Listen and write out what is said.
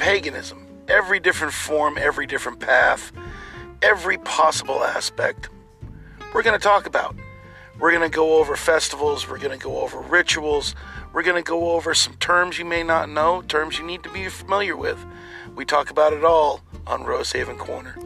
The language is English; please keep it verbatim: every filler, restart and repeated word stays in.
paganism, every different form, every different path, every possible aspect we're going to talk about. We're going to go over festivals, we're going to go over rituals, we're going to go over some terms you may not know, terms you need to be familiar with. We talk about it all on Rose Haven Corner.